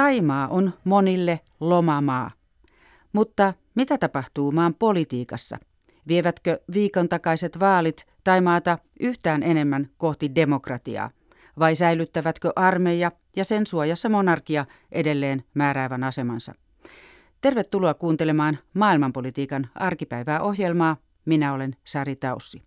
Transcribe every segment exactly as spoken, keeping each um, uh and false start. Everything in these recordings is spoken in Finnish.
Thaimaa on monille lomamaa. Mutta mitä tapahtuu maan politiikassa? Vievätkö viikon takaiset vaalit Thaimaata yhtään enemmän kohti demokratiaa? Vai säilyttävätkö armeija ja sen suojassa monarkia edelleen määräävän asemansa? Tervetuloa kuuntelemaan maailmanpolitiikan arkipäivää ohjelmaa. Minä olen Sari Taussi.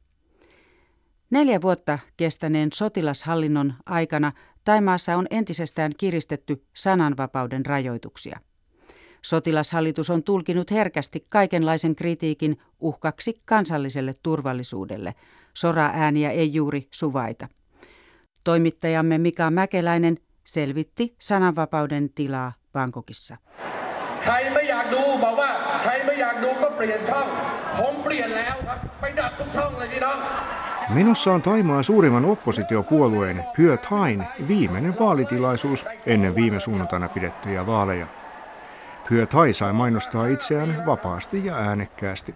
Neljä vuotta kestäneen sotilashallinnon aikana Thaimaassa on entisestään kiristetty sananvapauden rajoituksia. Sotilashallitus on tulkinut herkästi kaikenlaisen kritiikin uhkaksi kansalliselle turvallisuudelle. Soraääniä ei juuri suvaita. Toimittajamme Mika Mäkeläinen selvitti sananvapauden tilaa Bangkokissa. Menossa on Thaimaan suurimman oppositiopuolueen Pheu Thain viimeinen vaalitilaisuus ennen viime sunnuntaina pidettyjä vaaleja. Pheu Thai sai mainostaa itseään vapaasti ja äänekkäästi.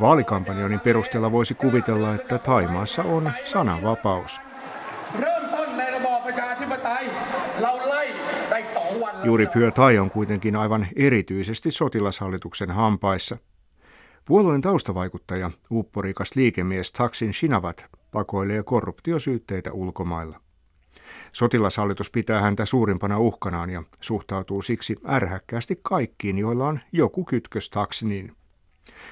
Vaalikampanjonin perusteella voisi kuvitella, että Thaimaassa on sananvapaus. Juuri Pheu Thai on kuitenkin aivan erityisesti sotilashallituksen hampaissa. Puolueen taustavaikuttaja, upporikas liikemies Thaksin Shinawat, pakoilee korruptiosyytteitä ulkomailla. Sotilashallitus pitää häntä suurimpana uhkanaan ja suhtautuu siksi ärhäkkäästi kaikkiin, joilla on joku kytkös Thaksiniin.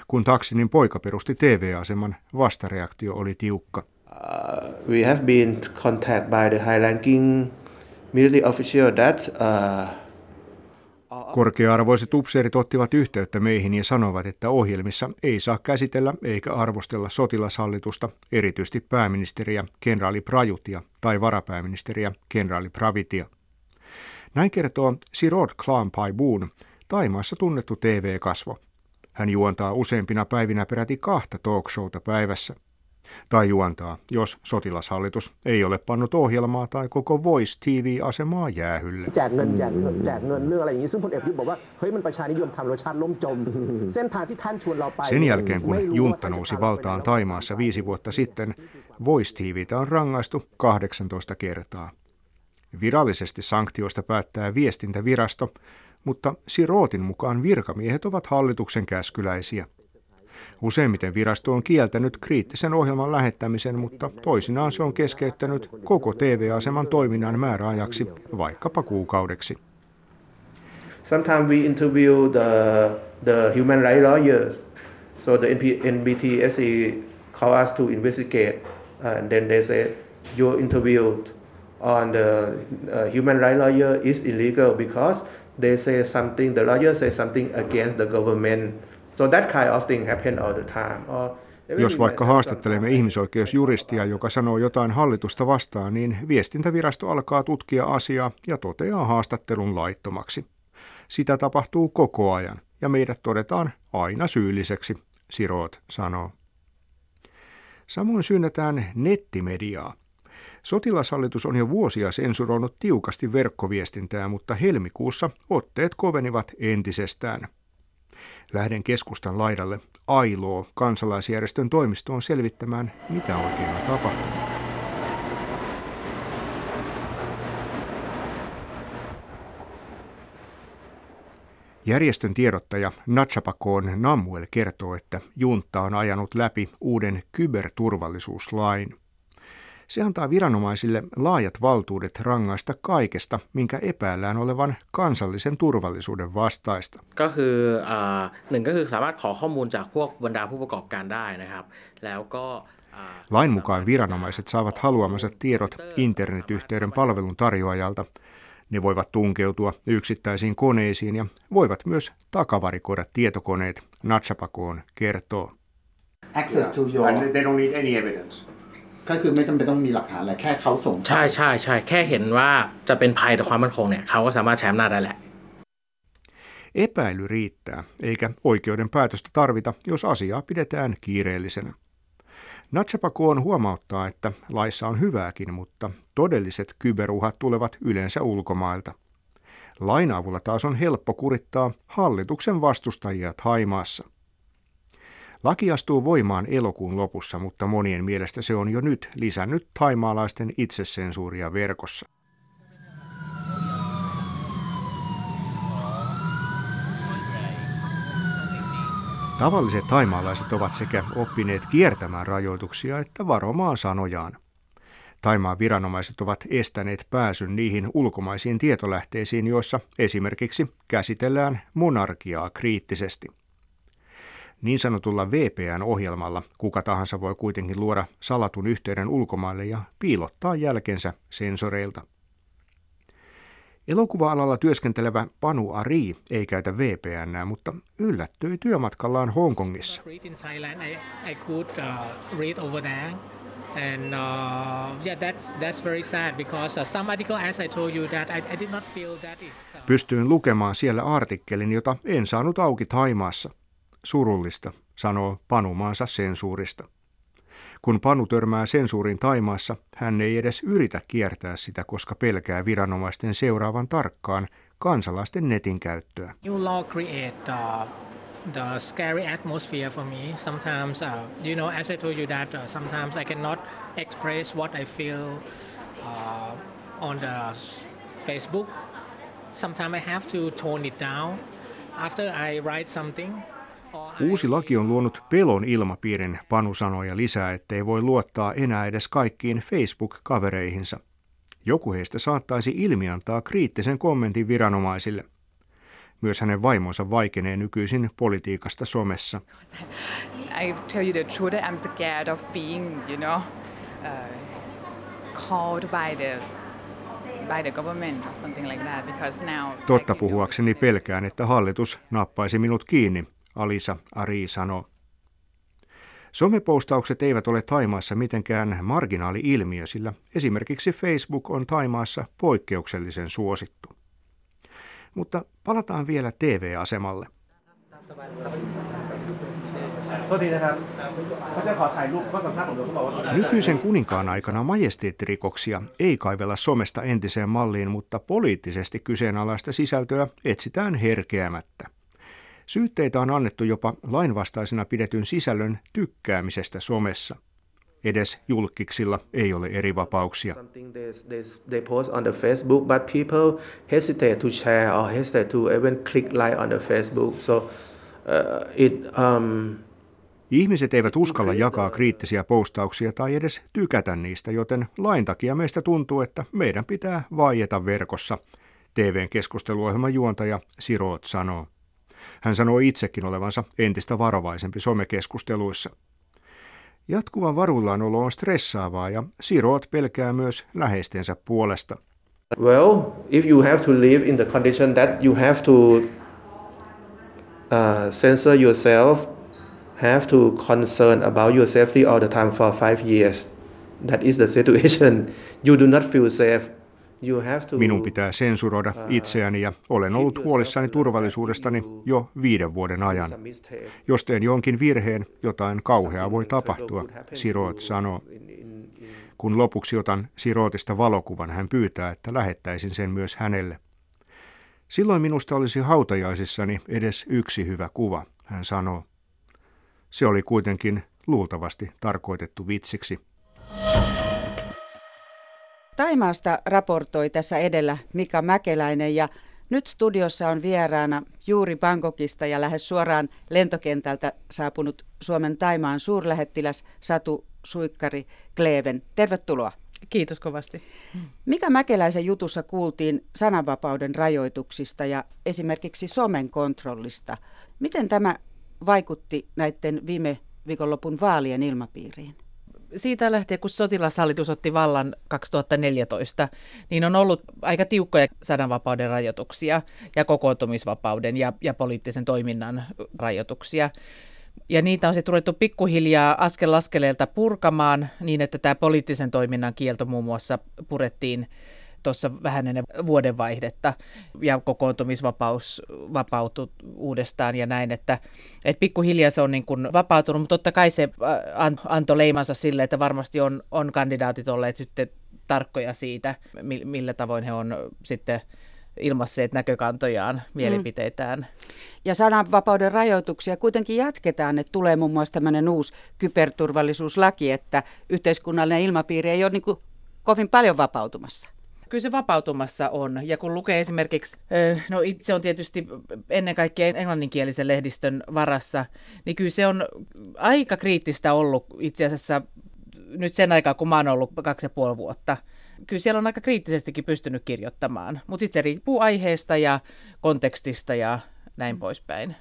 Kun Thaksinin poika perusti T V-aseman, vastareaktio oli tiukka. Uh, we have been contacted by the high-ranking military official that... Uh... Korkea-arvoiset upseerit ottivat yhteyttä meihin ja sanovat, että ohjelmissa ei saa käsitellä eikä arvostella sotilashallitusta, erityisesti pääministeriä, kenraali Prajutia tai varapääministeriä, kenraali Pravitia. Näin kertoo Sirote Klampaiboon, Thaimaassa tunnettu T V-kasvo. Hän juontaa useimpina päivinä peräti kahta talkshowta päivässä. Tai juontaa, jos sotilashallitus ei ole pannut ohjelmaa tai koko Voice T V-asemaa jäähylle. Sen jälkeen, kun juntta nousi valtaan Thaimaassa viisi vuotta sitten, Voice T V:tä on rangaistu kahdeksantoista kertaa. Virallisesti sanktioista päättää viestintävirasto, mutta Sirotin mukaan virkamiehet ovat hallituksen käskyläisiä. Useimmiten virasto on kieltänyt kriittisen ohjelman lähettämisen, mutta toisinaan se on keskeyttänyt koko T V-aseman toiminnan määräajaksi, vaikkapa kuukaudeksi. Sometimes we interview the, the human rights lawyers, so the N B T S C call us to investigate, and then they say your interview on the human rights lawyer is illegal because they say something, the lawyer says something against the government. So that kind of thing happens all the time. Or... Jos vaikka haastattelemme ihmisoikeusjuristia, joka sanoo jotain hallitusta vastaan, niin viestintävirasto alkaa tutkia asiaa ja toteaa haastattelun laittomaksi. Sitä tapahtuu koko ajan ja meidät todetaan aina syylliseksi, Sirote sanoo. Samoin syynnetään nettimediaa. Sotilashallitus on jo vuosia sensuroinut tiukasti verkkoviestintää, mutta helmikuussa otteet kovenivat entisestään. Lähden keskustan laidalle Ailoo kansalaisjärjestön toimistoon selvittämään, mitä oikein on tapahtunut. Järjestön tiedottaja Natsapakoon Nammuel kertoo, että juntta on ajanut läpi uuden kyberturvallisuuslain. Se antaa viranomaisille laajat valtuudet rangaista kaikesta, minkä epäillään olevan kansallisen turvallisuuden vastaista. Lain mukaan viranomaiset saavat haluamansa tiedot internetyhteyden palvelun tarjoajalta. Ne voivat tunkeutua yksittäisiin koneisiin ja voivat myös takavarikoida tietokoneet, Natsapakoon kertoo. Access to your... And they don't need any evidence. Epäily riittää, eikä oikeuden päätöstä tarvita, jos asiaa pidetään kiireellisenä. Natsapakoon huomauttaa, että laissa on hyvääkin, mutta todelliset kyberuhat tulevat yleensä ulkomailta. Lain avulla taas on helppo kurittaa hallituksen vastustajia Thaimaassa. Laki astuu voimaan elokuun lopussa, mutta monien mielestä se on jo nyt lisännyt thaimaalaisten itsesensuuria verkossa. Tavalliset thaimaalaiset ovat sekä oppineet kiertämään rajoituksia että varomaan sanojaan. Thaimaan viranomaiset ovat estäneet pääsyn niihin ulkomaisiin tietolähteisiin, joissa esimerkiksi käsitellään monarkiaa kriittisesti. Niin sanotulla V P N-ohjelmalla kuka tahansa voi kuitenkin luoda salatun yhteyden ulkomaille ja piilottaa jälkensä sensoreilta. Elokuva-alalla työskentelevä Panu Ari ei käytä V P N:ää, mutta yllättyi työmatkallaan Hongkongissa. Pystyin lukemaan siellä artikkelin, jota en saanut auki Thaimaassa. Surullista, sanoo Panu maansa sensuurista. Kun Panu törmää sensuurin Thaimaassa, hän ei edes yritä kiertää sitä, koska pelkää viranomaisten seuraavan tarkkaan kansalaisten netin käyttöä. New law create uh, the scary atmosphere for me. Sometimes, uh, you know, as I told you that uh, sometimes I cannot express what I feel uh, on the Facebook. Sometimes I have to tone it down after I write something. Uusi laki on luonut pelon ilmapiirin, Panu sanoja lisää, ettei voi luottaa enää edes kaikkiin Facebook-kavereihinsa. Joku heistä saattaisi ilmiantaa kriittisen kommentin viranomaisille. Myös hänen vaimonsa vaikenee nykyisin politiikasta somessa. I tell you the truth, I'm scared of being, you know, uh, called by the Totta puhuakseni pelkään, että hallitus nappaisi minut kiinni. Alisa Ari sanoo. Somepostaukset eivät ole Thaimaassa mitenkään marginaali-ilmiö, sillä esimerkiksi Facebook on Thaimaassa poikkeuksellisen suosittu. Mutta palataan vielä T V-asemalle. Nykyisen kuninkaan aikana majesteettirikoksia ei kaivella somesta entiseen malliin, mutta poliittisesti kyseenalaista sisältöä etsitään herkeämättä. Syytteitä on annettu jopa lainvastaisena pidetyn sisällön tykkäämisestä somessa. Edes julkkiksilla ei ole eri vapauksia. Ihmiset eivät uskalla jakaa kriittisiä postauksia tai edes tykätä niistä, joten lain takia meistä tuntuu, että meidän pitää vaieta verkossa, T V:n keskusteluohjelman juontaja Sirot sanoo. Hän sanoi itsekin olevansa entistä varovaisempi somekeskusteluissa. Jatkuvan varuillaanolo on stressaavaa ja Sirot pelkää myös läheistensä puolesta. Well, if you have to live in the condition that you have to uh, censor yourself, have to concern about your safety all the time for five years. That is the situation. You do not feel safe. Minun pitää sensuroida itseäni ja olen ollut huolissani turvallisuudestani jo viiden vuoden ajan. Jos teen jonkin virheen, jotain kauheaa voi tapahtua, Sirot sanoo. Kun lopuksi otan Sirotista valokuvan, hän pyytää, että lähettäisin sen myös hänelle. Silloin minusta olisi hautajaisissani edes yksi hyvä kuva, hän sanoo. Se oli kuitenkin luultavasti tarkoitettu vitsiksi. Thaimaasta raportoi tässä edellä Mika Mäkeläinen ja nyt studiossa on vieraana juuri Bangkokista ja lähes suoraan lentokentältä saapunut Suomen Thaimaan suurlähettiläs Satu Suikkari-Kleven. Tervetuloa. Kiitos kovasti. Mika Mäkeläisen jutussa kuultiin sananvapauden rajoituksista ja esimerkiksi somen kontrollista. Miten tämä vaikutti näiden viime viikonlopun vaalien ilmapiiriin? Siitä lähtien, kun sotilashallitus otti vallan kaksituhattaneljätoista, niin on ollut aika tiukkoja sananvapauden rajoituksia ja kokoontumisvapauden ja, ja poliittisen toiminnan rajoituksia. Ja niitä on sitten ruvettu pikkuhiljaa askel askeleelta purkamaan niin, että tämä poliittisen toiminnan kielto muun muassa purettiin tuossa vähän ennen vuodenvaihdetta ja kokoontumisvapaus vapautui uudestaan ja näin, että, että pikkuhiljaa se on niin kuin vapautunut, mutta totta kai se antoi leimansa sille, että varmasti on, on kandidaatit olleet sitten tarkkoja siitä, millä tavoin he on sitten ilmaisseet näkökantojaan, mielipiteitään. Mm. Ja sananvapauden rajoituksia kuitenkin jatketaan, että tulee muun muassa tämmöinen uusi kyberturvallisuuslaki, että yhteiskunnallinen ilmapiiri ei ole niin kuin kovin paljon vapautumassa. Kyllä se vapautumassa on. Ja kun lukee esimerkiksi, no itse on tietysti ennen kaikkea englanninkielisen lehdistön varassa, niin kyllä se on aika kriittistä ollut itse asiassa nyt sen aikaa, kun mä oon ollut kaksi ja puoli vuotta. Kyllä siellä on aika kriittisestikin pystynyt kirjoittamaan, mutta sitten se riippuu aiheesta ja kontekstista ja näin poispäin.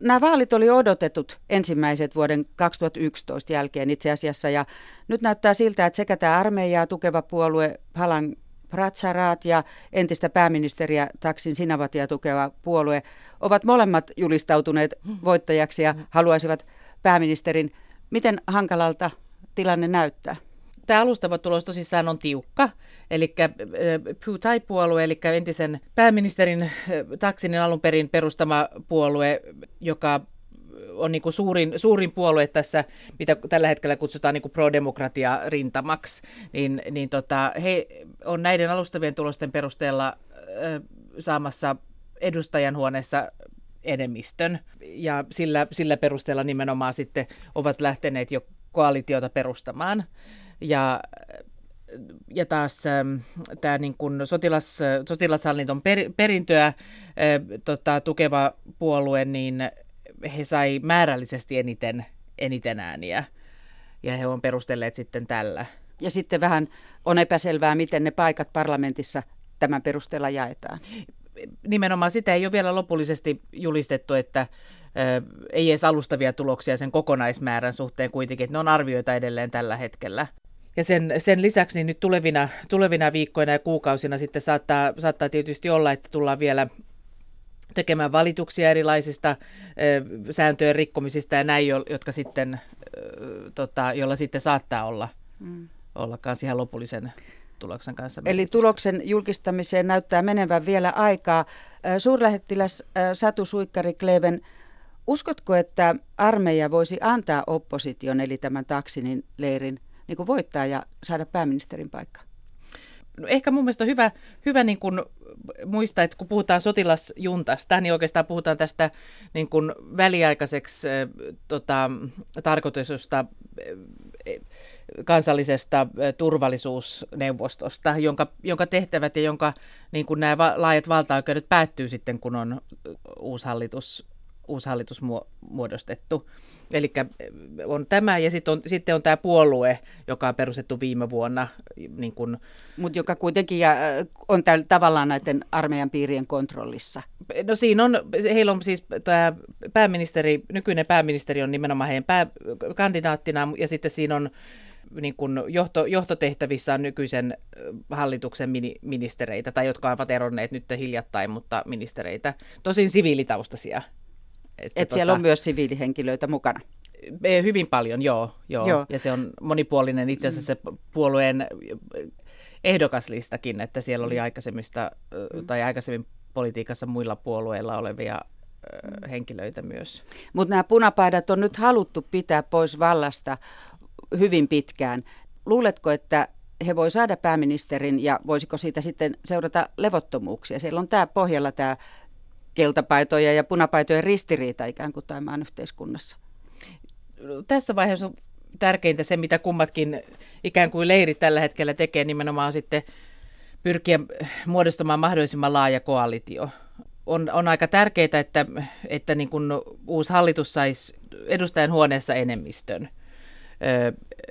Nämä vaalit oli odotetut ensimmäiset vuoden kaksituhattayksitoista jälkeen itse asiassa, ja nyt näyttää siltä, että sekä tämä armeijaa tukeva puolue Palang Pracharath ja entistä pääministeriä Thaksin Shinawatia tukeva puolue ovat molemmat julistautuneet voittajaksi ja haluaisivat pääministerin. Miten hankalalta tilanne näyttää? Tämä alustava tulos tosissaan on tiukka, eli Pheu Thai-puolue, eli entisen pääministerin Thaksinin alun perin perustama puolue, joka on niin kuin suurin, suurin puolue tässä, mitä tällä hetkellä kutsutaan niin kuin pro-demokratia-rintamaksi, niin, niin tota, he on näiden alustavien tulosten perusteella saamassa edustajanhuoneessa enemmistön, ja sillä, sillä perusteella nimenomaan sitten ovat lähteneet jo koalitiota perustamaan. Ja, ja taas tämä niin kuin sotilas, sotilashallinton per, perintöä äh, tota, tukeva puolue, niin he sai määrällisesti eniten, eniten ääniä, ja he on perustelleet sitten tällä. Ja sitten vähän on epäselvää, miten ne paikat parlamentissa tämän perusteella jaetaan. Nimenomaan sitä ei ole vielä lopullisesti julistettu, että ei edes alustavia tuloksia sen kokonaismäärän suhteen kuitenkin, että ne on arvioita edelleen tällä hetkellä. Ja sen, sen lisäksi niin nyt tulevina, tulevina viikkoina ja kuukausina sitten saattaa, saattaa tietysti olla, että tullaan vielä tekemään valituksia erilaisista sääntöjen rikkomisista ja näin, jotka sitten, tota, jolla sitten saattaa olla, mm. olla kans ihan lopullisen tuloksen kanssa. Eli tuloksen julkistamiseen näyttää menevän vielä aikaa. Suurlähettiläs Satu Suikkari-Kleven, uskotko, että armeija voisi antaa opposition, eli tämän Thaksinin leirin, niin kuin voittaa ja saada pääministerin paikkaa? No ehkä mun mielestä on hyvä, hyvä niin kuin muistaa, että kun puhutaan sotilasjuntasta, niin oikeastaan puhutaan tästä niin kuin väliaikaiseksi äh, tota, tarkoitusta äh, kansallisesta äh, turvallisuusneuvostosta, jonka, jonka tehtävät ja jonka niin kuin nämä va- laajat valtaoikeudet päättyy sitten, kun on uusi hallitus. uusi hallitus muodostettu. Eli on tämä ja sit on, sitten on tämä puolue, joka on perustettu viime vuonna. Niin kun, Mut joka kuitenkin ja, on täl, tavallaan näiden armeijan piirien kontrollissa. No siinä on, heillä on siis tämä pääministeri, nykyinen pääministeri on nimenomaan heidän pääkandidaattina, ja sitten siinä on niin kun johto, johtotehtävissä on nykyisen hallituksen mini, ministereitä, tai jotka ovat eronneet nyt hiljattain, mutta ministereitä, tosin siviilitaustaisia. Että Et tota, siellä on myös siviilihenkilöitä mukana. Hyvin paljon, joo, joo. joo. Ja se on monipuolinen itse asiassa mm. se puolueen ehdokaslistakin, että siellä oli aikaisemmista mm. tai aikaisemmin politiikassa muilla puolueilla olevia mm. henkilöitä myös. Mutta nämä punapaidat on nyt haluttu pitää pois vallasta hyvin pitkään. Luuletko, että he voi saada pääministerin ja voisiko siitä sitten seurata levottomuuksia? Siellä on tämä pohjalla tämä keltapaitoja ja punapaitojen ristiriita ikään kuin Thaimaan yhteiskunnassa. Tässä vaiheessa on tärkeintä se, mitä kummatkin ikään kuin leirit tällä hetkellä tekee, nimenomaan sitten pyrkiä muodostamaan mahdollisimman laaja koalitio. On, on aika tärkeää, että, että niin kuin uusi hallitus saisi edustajan huoneessa enemmistön.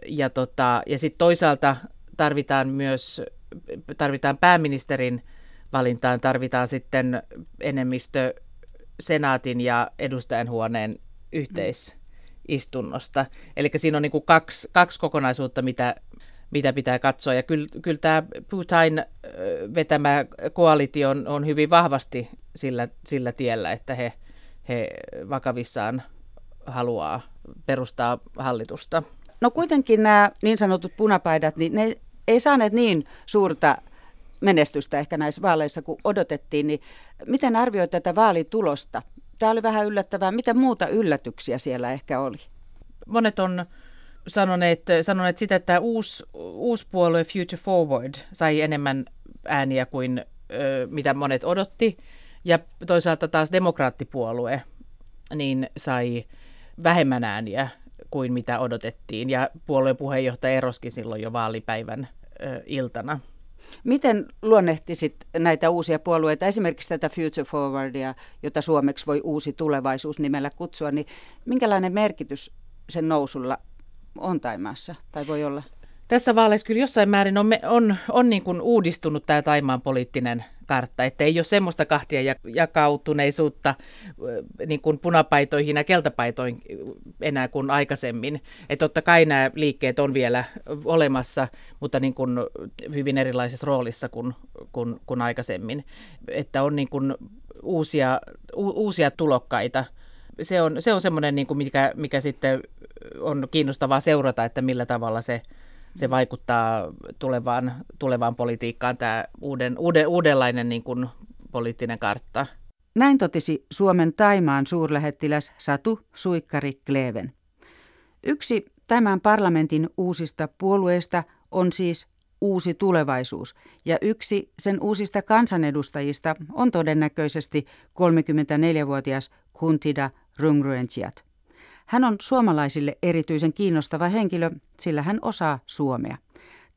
Ja, tota, ja sitten toisaalta tarvitaan myös tarvitaan pääministerin valintaan tarvitaan sitten enemmistö senaatin ja edustajanhuoneen yhteisistunnosta. Eli siinä on niin kuin kaksi, kaksi kokonaisuutta, mitä, mitä pitää katsoa. Ja kyllä, kyllä tämä Pheu Thain vetämä koalitio on, on hyvin vahvasti sillä, sillä tiellä, että he, he vakavissaan haluaa perustaa hallitusta. No kuitenkin nämä niin sanotut punapaidat, niin ne ei saaneet niin suurta menestystä ehkä näissä vaaleissa, kun odotettiin, niin miten arvioit tätä vaalitulosta? Tämä oli vähän yllättävää. Mitä muuta yllätyksiä siellä ehkä oli? Monet on sanoneet, sanoneet sitä, että uusi, uusi puolue Future Forward sai enemmän ääniä kuin ö, mitä monet odotti, ja toisaalta taas demokraattipuolue niin sai vähemmän ääniä kuin mitä odotettiin, ja puolueen puheenjohtaja eroskin silloin jo vaalipäivän ö, iltana. Miten luonnehtisit näitä uusia puolueita, esimerkiksi tätä Future Forwardia, jota suomeksi voi uusi tulevaisuus nimellä kutsua, niin minkälainen merkitys sen nousulla on Thaimaassa tai voi olla? Tässä vaaleissa kyllä jossain määrin on, on, on niin kuin uudistunut tämä Thaimaan poliittinen kartta, että ei ole semmoista kahtia jakautuneisuutta niin kuin punapaitoihin ja keltapaitoihin enää kuin aikaisemmin. Että totta kai nämä liikkeet on vielä olemassa, mutta niin kuin hyvin erilaisessa roolissa kuin, kuin, kuin aikaisemmin. Että on niin kuin uusia, u, uusia tulokkaita. Se on, se on semmoinen, niin kuin mikä, mikä sitten on kiinnostavaa seurata, että millä tavalla se, se vaikuttaa tulevaan, tulevaan politiikkaan, tämä uuden, uuden, uudenlainen niin kuin poliittinen kartta. Näin totesi Suomen Thaimaan suurlähettiläs Satu Suikkari-Kleven. Yksi tämän parlamentin uusista puolueista on siis Uusi tulevaisuus, ja yksi sen uusista kansanedustajista on todennäköisesti kolmekymmentäneljävuotias Kanthida Rungruangkiat. Hän on suomalaisille erityisen kiinnostava henkilö, sillä hän osaa suomea.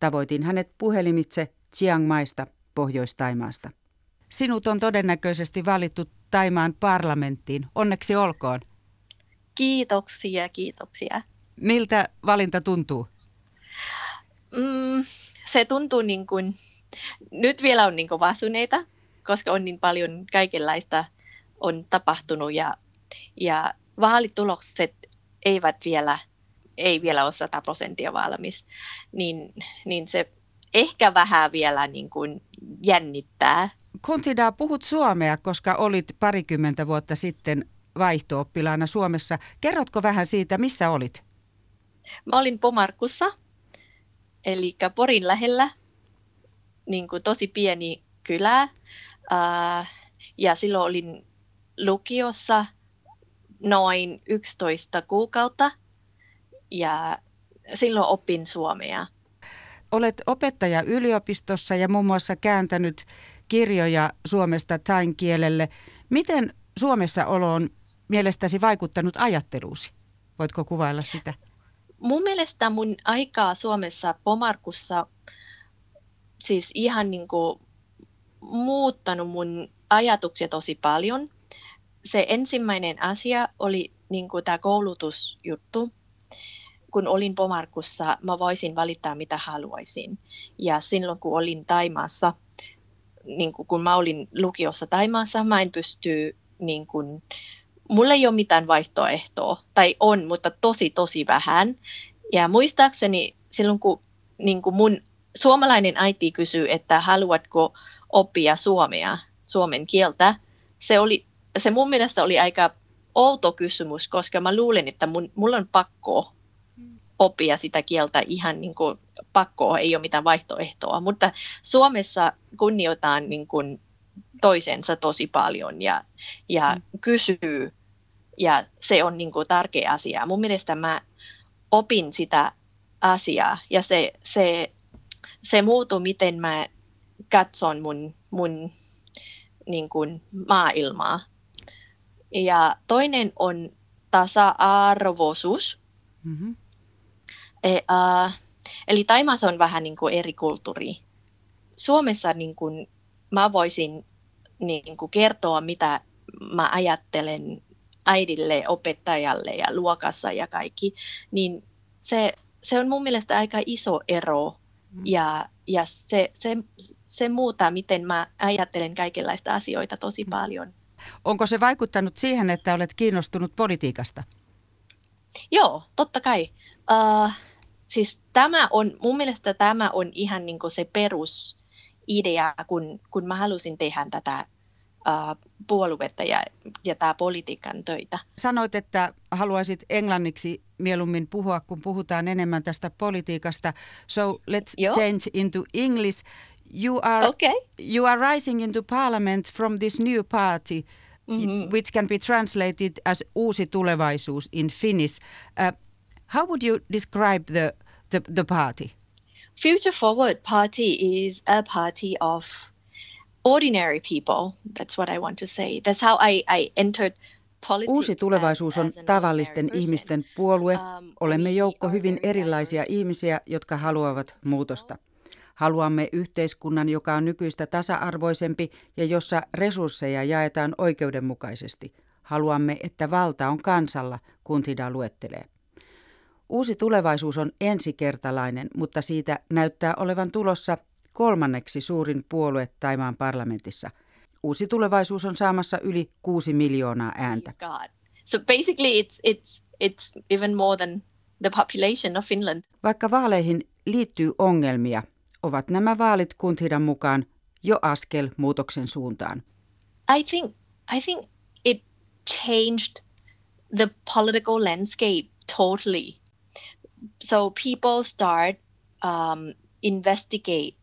Tavoitin hänet puhelimitse Chiang Maista, Pohjois-Thaimaasta. Sinut on todennäköisesti valittu Thaimaan parlamenttiin. Onneksi olkoon. Kiitoksia, kiitoksia. Miltä valinta tuntuu? Mm, se tuntuu niin kuin, nyt vielä on niin kuin väsyneitä, koska on niin paljon kaikenlaista on tapahtunut ja, ja vaalitulokset eivät vielä, ei vielä ole sata prosenttia valmis, niin, niin se ehkä vähän vielä niin kuin jännittää. Kanthida, puhut suomea, koska olit parikymmentä vuotta sitten vaihto-oppilaana Suomessa. Kerrotko vähän siitä, missä olit? Mä olin Pomarkussa, eli Porin lähellä, niin kuin tosi pieni kylä. Ja silloin olin lukiossa noin yksitoista kuukautta ja silloin opin suomea. Olet opettaja yliopistossa ja muun muassa kääntänyt kirjoja suomesta thain kielelle. Miten Suomessa olo on mielestäsi vaikuttanut ajatteluusi? Voitko kuvailla sitä? Mun mielestä mun aikaa Suomessa Pomarkussa siis ihan niin kuin muuttanut mun ajatuksia tosi paljon. Se ensimmäinen asia oli niin kuin tämä koulutusjuttu. Kun olin Pomarkussa, mä voisin valita mitä haluaisin. Ja silloin kun olin Thaimaassa, niin kuin kun mä olin lukiossa Thaimaassa, mä en pysty niin kuin mulla ei ole mitään vaihtoehtoa, tai on, mutta tosi, tosi vähän. Ja muistaakseni silloin, kun niin kuin mun suomalainen äiti kysyi, että haluatko oppia suomea, suomen kieltä, se, oli, se mun mielestä oli aika outo kysymys, koska mä luulen, että mun, mulla on pakko oppia sitä kieltä ihan niin kuin pakko, ei ole mitään vaihtoehtoa. Mutta Suomessa kunnioitetaan niin kuin toisensa tosi paljon ja, ja mm. kysyy, ja se on niin kuin tärkeä asia. Mun mielestä mä opin sitä asiaa, ja se, se, se muutui, miten mä katson mun, mun niin kuin maailmaa. Ja toinen on tasa-arvoisuus. Mm-hmm. E, äh, eli Thaimaassa on vähän niin kuin eri kulttuuri. Suomessa niin kuin mä voisin niin kuin kertoa, mitä mä ajattelen äidille, opettajalle ja luokassa ja kaikki, niin se, se on mun mielestä aika iso ero ja, ja se, se, se muuta, miten mä ajattelen kaikenlaista asioita tosi paljon. Onko se vaikuttanut siihen, että olet kiinnostunut politiikasta? Joo, totta kai. Uh, siis tämä on, mun mielestä tämä on ihan niin kuin se perus idea, kun, kun mä halusin tehdä tätä uh, puoluetta ja, ja tää politiikan töitä. Sanoit, että haluaisit englanniksi mieluummin puhua, kun puhutaan enemmän tästä politiikasta. So let's Joo. change into English. You are, okay. you are rising into parliament from this new party, mm-hmm. which can be translated as Uusi tulevaisuus in Finnish. Uh, how would you describe the, the, the party? Future Forward Party is a party of ordinary people. That's what I want to say. That's how I, I entered politics. Uusi tulevaisuus on tavallisten ihmisten puolue. Olemme joukko hyvin erilaisia ihmisiä, jotka haluavat muutosta. Haluamme yhteiskunnan, joka on nykyistä tasa-arvoisempi ja jossa resursseja jaetaan oikeudenmukaisesti. Haluamme, että valta on kansalla, Kanthida luettelee. Uusi tulevaisuus on ensikertalainen, mutta siitä näyttää olevan tulossa kolmanneksi suurin puolue Thaimaan parlamentissa. Uusi tulevaisuus on saamassa yli kuusi miljoonaa ääntä. So basically it's, it's, it's even more than the population of Finland. Vaikka vaaleihin liittyy ongelmia, ovat nämä vaalit Kanthidan mukaan jo askel muutoksen suuntaan. I think, I think it changed the political landscape totally. So people start um, investigate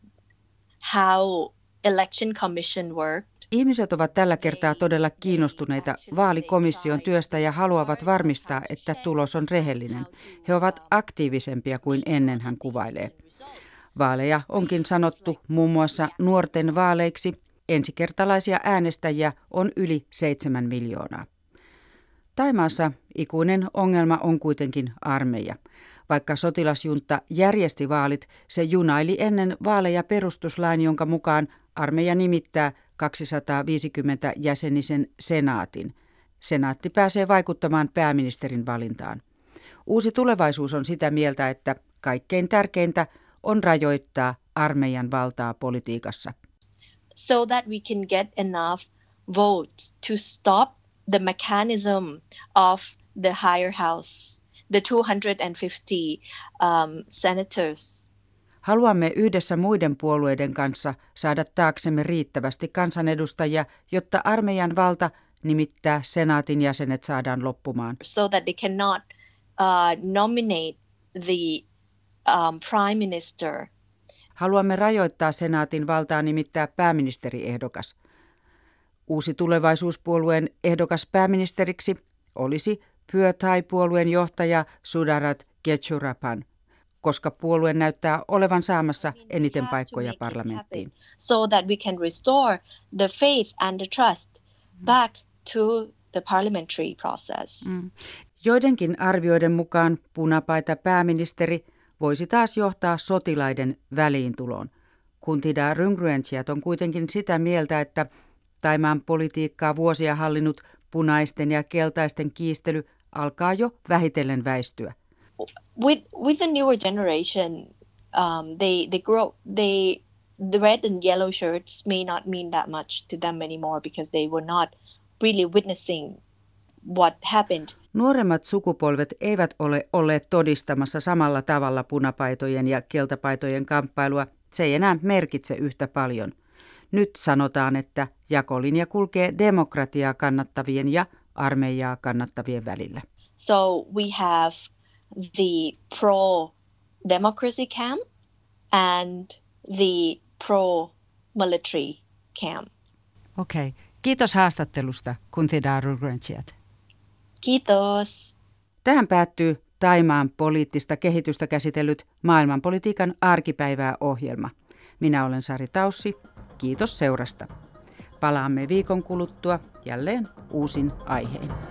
how election commission works. Ihmiset ovat tällä kertaa todella kiinnostuneita vaalikomission työstä ja haluavat varmistaa, että tulos on rehellinen. He ovat aktiivisempia kuin ennen, hän kuvailee. Vaaleja onkin sanottu muun muassa nuorten vaaleiksi. Ensikertalaisia äänestäjiä on yli seitsemän miljoonaa. Thaimaassa ikuinen ongelma on kuitenkin armeija. Vaikka sotilasjunta järjesti vaalit, se junaili ennen vaaleja perustuslain, jonka mukaan armeija nimittää kaksisataaviisikymmentä jäsenisen senaatin. Senaatti pääsee vaikuttamaan pääministerin valintaan. Uusi tulevaisuus on sitä mieltä, että kaikkein tärkeintä on rajoittaa armeijan valtaa politiikassa. So that we can get enough votes to stop the mechanism of the higher house, the two hundred fifty um, senators. Haluamme yhdessä muiden puolueiden kanssa saada taaksemme riittävästi kansanedustajia, jotta armeijan valta nimittää senaatin jäsenet saadaan loppumaan. So that they cannot uh, nominate the um, prime minister. Haluamme rajoittaa senaatin valtaa nimittää pääministeriehdokas. Uusi tulevaisuuspuolueen ehdokas pääministeriksi olisi Pheu Thai-puolueen johtaja Sudarat Ketsurapan, koska puolue näyttää olevan saamassa eniten paikkoja parlamenttiin. So that we can restore the faith and the trust back to the parliamentary process. Mm. Joidenkin arvioiden mukaan punapaita pääministeri voisi taas johtaa sotilaiden väliintuloon. Kanthida Rungruangkiat on kuitenkin sitä mieltä, että Thaimaan politiikkaa vuosia hallinnut punaisten ja keltaisten kiistely alkaa jo vähitellen väistyä. With with the newer generation, um, they they grow they the red and yellow shirts may not mean that much to them anymore because they were not really witnessing what happened. Nuoremmat sukupolvet eivät ole olleet todistamassa samalla tavalla punapaitojen ja keltapaitojen kamppailua. Se ei enää merkitse yhtä paljon. Nyt sanotaan, että jakolinja kulkee demokratiaa kannattavien ja armeijaa kannattavien välillä. So we have the pro-democracy camp and the pro-military camp. Okei. Okay. Kiitos haastattelusta, Kanthida Rungruangkiat. Kiitos. Tähän päättyy Thaimaan poliittista kehitystä käsitellyt maailmanpolitiikan arkipäivää ohjelma. Minä olen Sari Taussi. Kiitos seurasta. Palaamme viikon kuluttua jälleen uusin aihein.